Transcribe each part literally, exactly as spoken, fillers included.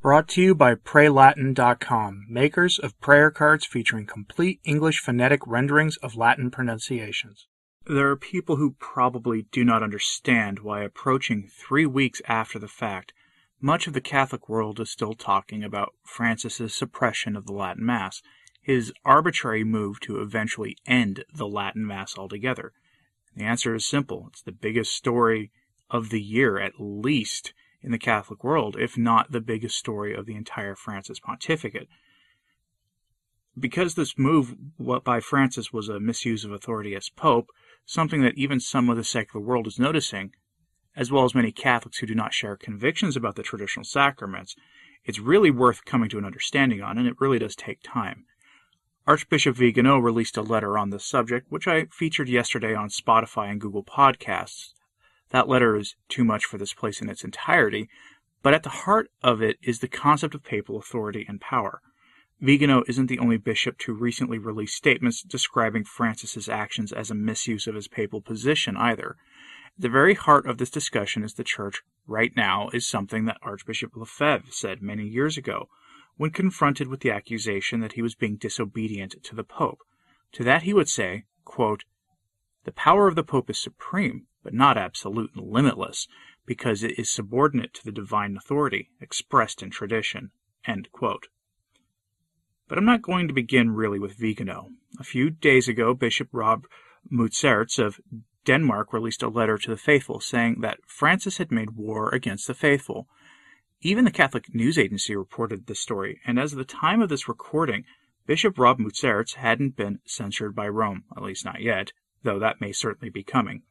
Brought to you by Pray Latin dot com, makers of prayer cards featuring complete English phonetic renderings of Latin pronunciations. There are people who probably do not understand why, approaching three weeks after the fact, much of the Catholic world is still talking about Francis's suppression of the Latin Mass, his arbitrary move to eventually end the Latin Mass altogether. The answer is simple. It's the biggest story of the year, at least, in the Catholic world, if not the biggest story of the entire Francis pontificate. Because this move by Francis was a misuse of authority as Pope, something that even some of the secular world is noticing, as well as many Catholics who do not share convictions about the traditional sacraments, it's really worth coming to an understanding on, and it really does take time. Archbishop Viganò released a letter on this subject, which I featured yesterday on Spotify and Google Podcasts. That letter is too much for this place in its entirety, but at the heart of it is the concept of papal authority and power. Viganò isn't the only bishop to recently release statements describing Francis's actions as a misuse of his papal position either. The very heart of this discussion is the Church right now is something that Archbishop Lefebvre said many years ago when confronted with the accusation that he was being disobedient to the Pope. To that he would say, quote, "The power of the Pope is supreme, but not absolute and limitless, because it is subordinate to the divine authority expressed in tradition." End quote. But I'm not going to begin really with Viganò. A few days ago, Bishop Rob Mutsaerts of Denmark released a letter to the faithful saying that Francis had made war against the faithful. Even the Catholic news agency reported this story, and as of the time of this recording, Bishop Rob Mutsaerts hadn't been censured by Rome, at least not yet, though that may certainly be coming.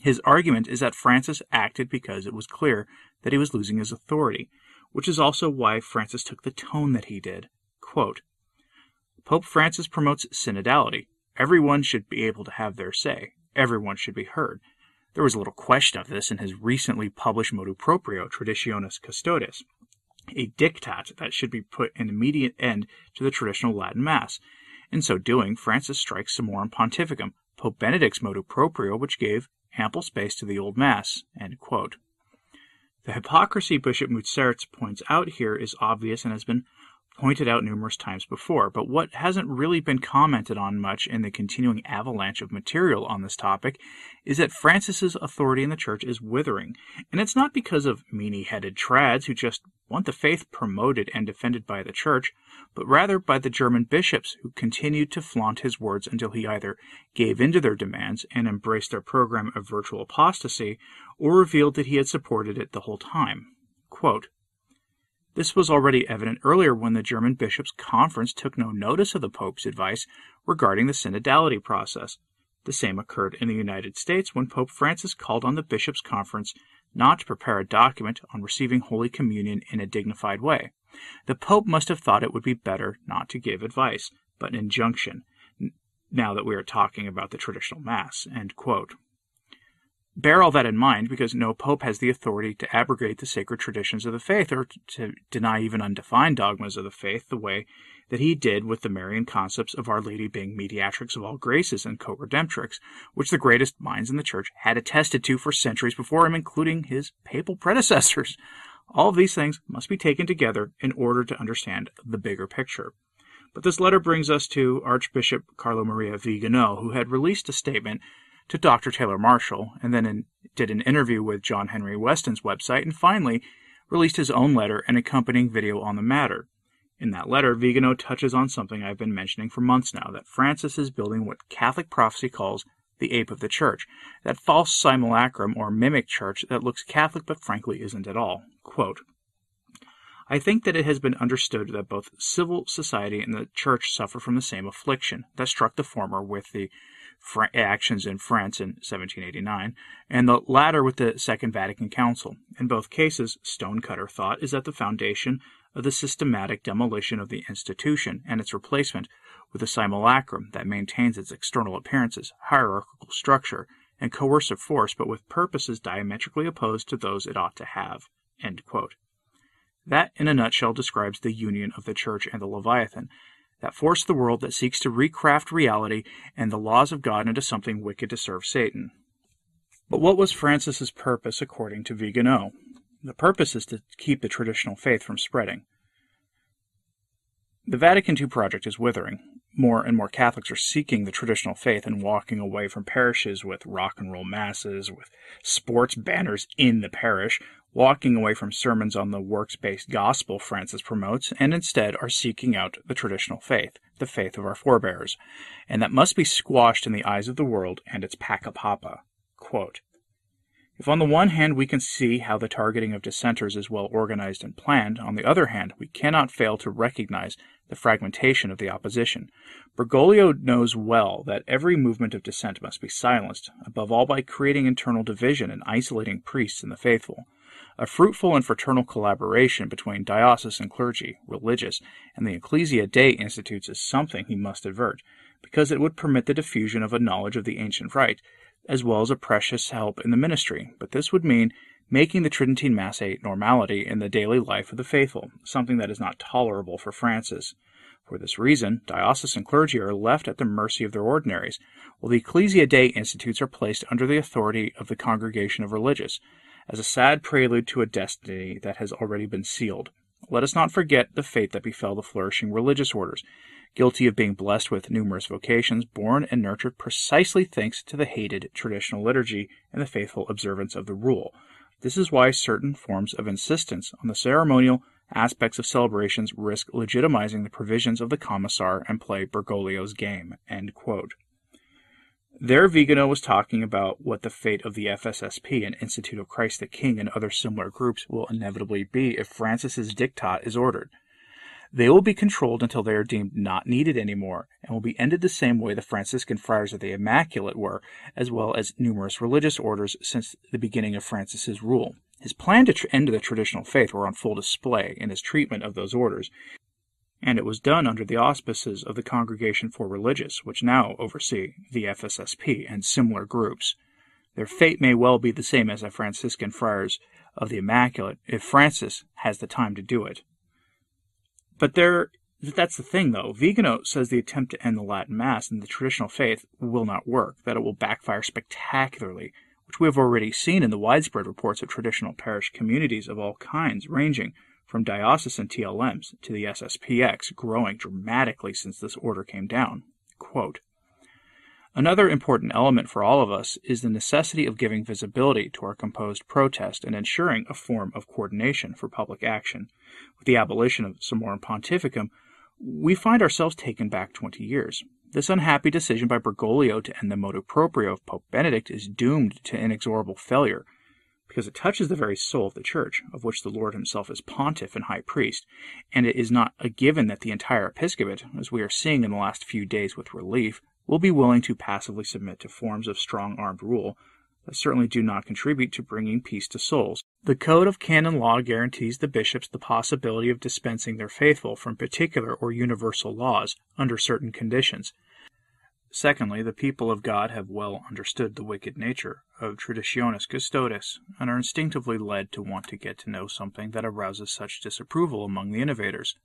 His argument is that Francis acted because it was clear that he was losing his authority, which is also why Francis took the tone that he did. Quote, "Pope Francis promotes synodality. Everyone should be able to have their say. Everyone should be heard. There was a little question of this in his recently published motu proprio, Traditionis Custodis, a diktat that should be put an immediate end to the traditional Latin Mass. In so doing, Francis strikes Summorum Pontificum, Pope Benedict's motu proprio, which gave ample space to the old Mass." End quote. The hypocrisy Bishop Mutsaerts points out here is obvious and has been pointed out numerous times before, but what hasn't really been commented on much in the continuing avalanche of material on this topic is that Francis's authority in the Church is withering, and it's not because of meanie-headed trads who just want the faith promoted and defended by the Church, but rather by the German bishops who continued to flaunt his words until he either gave in to their demands and embraced their program of virtual apostasy, or revealed that he had supported it the whole time. Quote, "This was already evident earlier when the German bishops' conference took no notice of the Pope's advice regarding the synodality process. The same occurred in the United States when Pope Francis called on the bishops' conference not to prepare a document on receiving Holy Communion in a dignified way. The Pope must have thought it would be better not to give advice, but an injunction, now that we are talking about the traditional Mass." End quote. Bear all that in mind, because no pope has the authority to abrogate the sacred traditions of the faith or to deny even undefined dogmas of the faith the way that he did with the Marian concepts of Our Lady being mediatrix of all graces and co-redemptrix, which the greatest minds in the Church had attested to for centuries before him, including his papal predecessors. All of these things must be taken together in order to understand the bigger picture. But this letter brings us to Archbishop Carlo Maria Viganò, who had released a statement to Doctor Taylor Marshall, and then in, did an interview with John Henry Weston's website, and finally released his own letter and accompanying video on the matter. In that letter, Viganò touches on something I've been mentioning for months now, that Francis is building what Catholic prophecy calls the ape of the Church, that false simulacrum or mimic church that looks Catholic but frankly isn't at all. Quote, I think that it has been understood that both civil society and the Church suffer from the same affliction that struck the former with the Fra- actions in France in seventeen eighty-nine, and the latter with the Second Vatican Council. In both cases, stone-cutter thought is at the foundation of the systematic demolition of the institution and its replacement with a simulacrum that maintains its external appearances, hierarchical structure, and coercive force, but with purposes diametrically opposed to those it ought to have." End quote. That, in a nutshell, describes the union of the Church and the Leviathan, that force of the world that seeks to recraft reality and the laws of God into something wicked to serve Satan. But what was Francis's purpose, according to Viganò? The purpose is to keep the traditional faith from spreading. The Vatican two project is withering. More and more Catholics are seeking the traditional faith and walking away from parishes with rock and roll masses, with sports banners in the parish, walking away from sermons on the works-based gospel Francis promotes, and instead are seeking out the traditional faith, the faith of our forebears, and that must be squashed in the eyes of the world and its pakapapa. Quote, "If on the one hand we can see how the targeting of dissenters is well organized and planned, on the other hand we cannot fail to recognize the fragmentation of the opposition. Bergoglio knows well that every movement of dissent must be silenced, above all by creating internal division and isolating priests and the faithful. A fruitful and fraternal collaboration between diocesan clergy, religious, and the Ecclesia Dei institutes is something he must avert, because it would permit the diffusion of a knowledge of the ancient rite, as well as a precious help in the ministry, but this would mean making the Tridentine Mass a normality in the daily life of the faithful, something that is not tolerable for Francis. For this reason, diocesan clergy are left at the mercy of their ordinaries, while the Ecclesia Dei institutes are placed under the authority of the Congregation of Religious, as a sad prelude to a destiny that has already been sealed. Let us not forget the fate that befell the flourishing religious orders, guilty of being blessed with numerous vocations, born and nurtured precisely thanks to the hated traditional liturgy and the faithful observance of the rule. This is why certain forms of insistence on the ceremonial aspects of celebrations risk legitimizing the provisions of the commissar and play Bergoglio's game." End quote. There Viganò was talking about what the fate of the F S S P and Institute of Christ the King and other similar groups will inevitably be if Francis's diktat is ordered. They will be controlled until they are deemed not needed anymore, and will be ended the same way the Franciscan Friars of the Immaculate were, as well as numerous religious orders since the beginning of Francis's rule. His plan to tr- end the traditional faith were on full display in his treatment of those orders, and it was done under the auspices of the Congregation for Religious, which now oversee the F S S P and similar groups. Their fate may well be the same as the Franciscan Friars of the Immaculate, if Francis has the time to do it. But there, that's the thing, though. Viganò says the attempt to end the Latin Mass and the traditional faith will not work, that it will backfire spectacularly, which we have already seen in the widespread reports of traditional parish communities of all kinds, ranging from diocesan T L Ms to the S S P X, growing dramatically since this order came down. Quote, "Another important element for all of us is the necessity of giving visibility to our composed protest and ensuring a form of coordination for public action. With the abolition of Summorum Pontificum, we find ourselves taken back twenty years. This unhappy decision by Bergoglio to end the motu proprio of Pope Benedict is doomed to inexorable failure, because it touches the very soul of the Church, of which the Lord himself is pontiff and high priest, and it is not a given that the entire episcopate, as we are seeing in the last few days with relief, will be willing to passively submit to forms of strong-armed rule that certainly do not contribute to bringing peace to souls. The Code of Canon Law guarantees the bishops the possibility of dispensing their faithful from particular or universal laws under certain conditions. Secondly, the people of God have well understood the wicked nature of Traditionis Custodis, and are instinctively led to want to get to know something that arouses such disapproval among the innovators.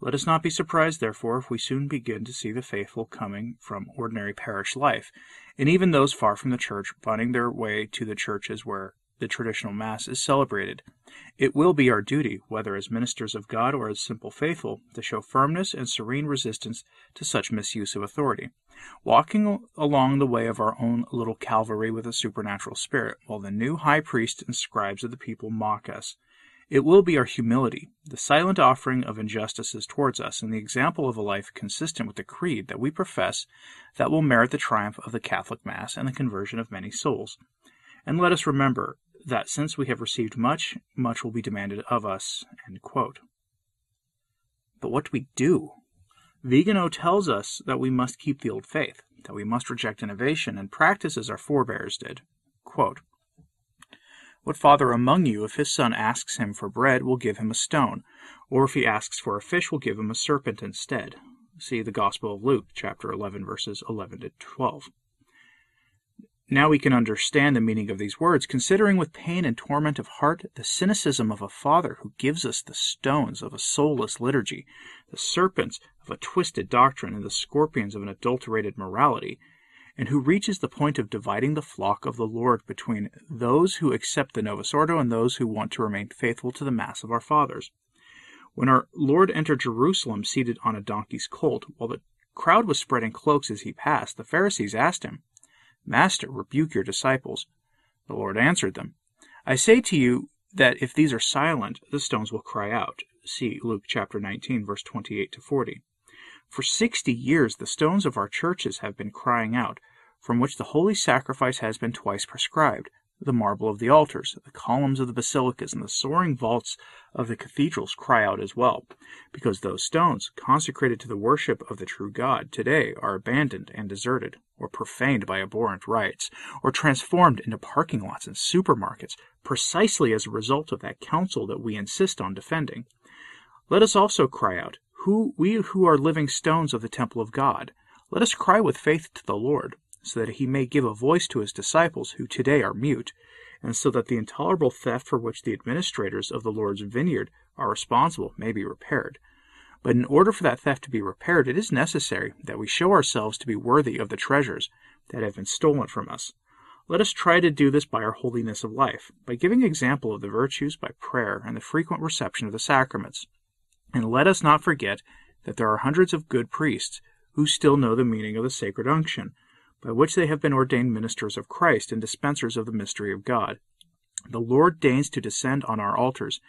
Let us not be surprised, therefore, if we soon begin to see the faithful coming from ordinary parish life, and even those far from the Church finding their way to the churches where the traditional Mass is celebrated. It will be our duty, whether as ministers of God or as simple faithful, to show firmness and serene resistance to such misuse of authority, walking along the way of our own little Calvary with a supernatural spirit, while the new high priests and scribes of the people mock us. It will be our humility, the silent offering of injustices towards us, and the example of a life consistent with the creed that we profess that will merit the triumph of the Catholic Mass and the conversion of many souls. And let us remember that since we have received much, much will be demanded of us." End quote. But what do we do? Viganò tells us that we must keep the old faith, that we must reject innovation and practice as our forebears did. Quote, "What father among you, if his son asks him for bread, will give him a stone, or if he asks for a fish, will give him a serpent instead?" See the Gospel of Luke, chapter eleven, verses eleven to twelve. Now we can understand the meaning of these words, considering with pain and torment of heart the cynicism of a father who gives us the stones of a soulless liturgy, the serpents of a twisted doctrine, and the scorpions of an adulterated morality, and who reaches the point of dividing the flock of the Lord between those who accept the Novus Ordo and those who want to remain faithful to the Mass of our fathers. When our Lord entered Jerusalem seated on a donkey's colt, while the crowd was spreading cloaks as he passed, the Pharisees asked him, "Master, rebuke your disciples." The Lord answered them, "I say to you that if these are silent, the stones will cry out." See Luke chapter nineteen, verse twenty-eight to forty. For sixty years the stones of our churches have been crying out, from which the holy sacrifice has been twice prescribed, the marble of the altars, the columns of the basilicas, and the soaring vaults of the cathedrals cry out as well, because those stones, consecrated to the worship of the true God, today are abandoned and deserted, or profaned by abhorrent rites, or transformed into parking lots and supermarkets, precisely as a result of that counsel that we insist on defending. Let us also cry out, who we who are living stones of the temple of God, let us cry with faith to the Lord, so that he may give a voice to his disciples who today are mute, and so that the intolerable theft for which the administrators of the Lord's vineyard are responsible may be repaired. But in order for that theft to be repaired, it is necessary that we show ourselves to be worthy of the treasures that have been stolen from us. Let us try to do this by our holiness of life, by giving example of the virtues, by prayer, and the frequent reception of the sacraments. And let us not forget that there are hundreds of good priests who still know the meaning of the sacred unction, by which they have been ordained ministers of Christ and dispensers of the mystery of God. The Lord deigns to descend on our altars,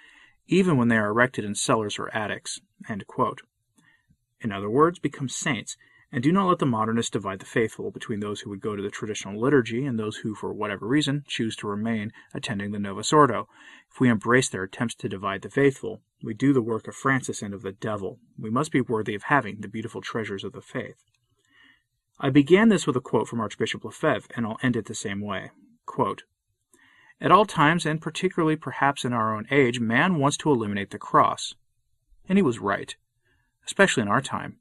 even when they are erected in cellars or attics. End quote. In other words, become saints, and do not let the modernists divide the faithful between those who would go to the traditional liturgy and those who, for whatever reason, choose to remain attending the Novus Ordo. If we embrace their attempts to divide the faithful, we do the work of Francis and of the devil. We must be worthy of having the beautiful treasures of the faith. I began this with a quote from Archbishop Lefebvre, and I'll end it the same way. Quote, "At all times, and particularly perhaps in our own age, man wants to eliminate the cross." And he was right, especially in our time.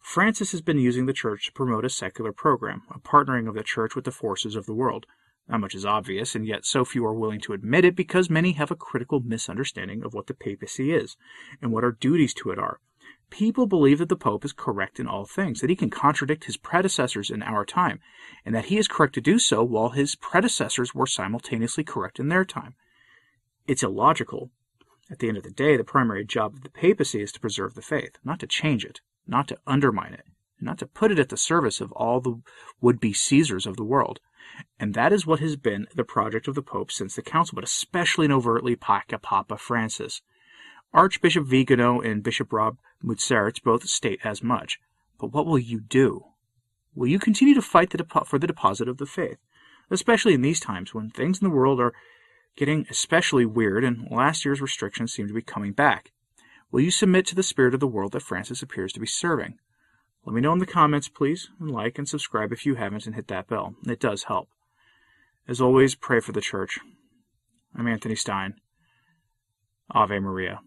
Francis has been using the Church to promote a secular program, a partnering of the Church with the forces of the world. Not much is obvious, and yet so few are willing to admit it because many have a critical misunderstanding of what the papacy is and what our duties to it are. People believe that the Pope is correct in all things, that he can contradict his predecessors in our time, and that he is correct to do so while his predecessors were simultaneously correct in their time. It's illogical. At the end of the day, the primary job of the papacy is to preserve the faith, not to change it, not to undermine it, not to put it at the service of all the would-be Caesars of the world. And that is what has been the project of the Pope since the Council, but especially and overtly Paca Papa Francis. Archbishop Viganò and Bishop Rob Mutsaerts both state as much. But what will you do? Will you continue to fight the depo- for the deposit of the faith, especially in these times when things in the world are getting especially weird and last year's restrictions seem to be coming back? Will you submit to the spirit of the world that Francis appears to be serving? Let me know in the comments, please, and like and subscribe if you haven't, and hit that bell. It does help. As always, pray for the Church. I'm Anthony Stein. Ave Maria.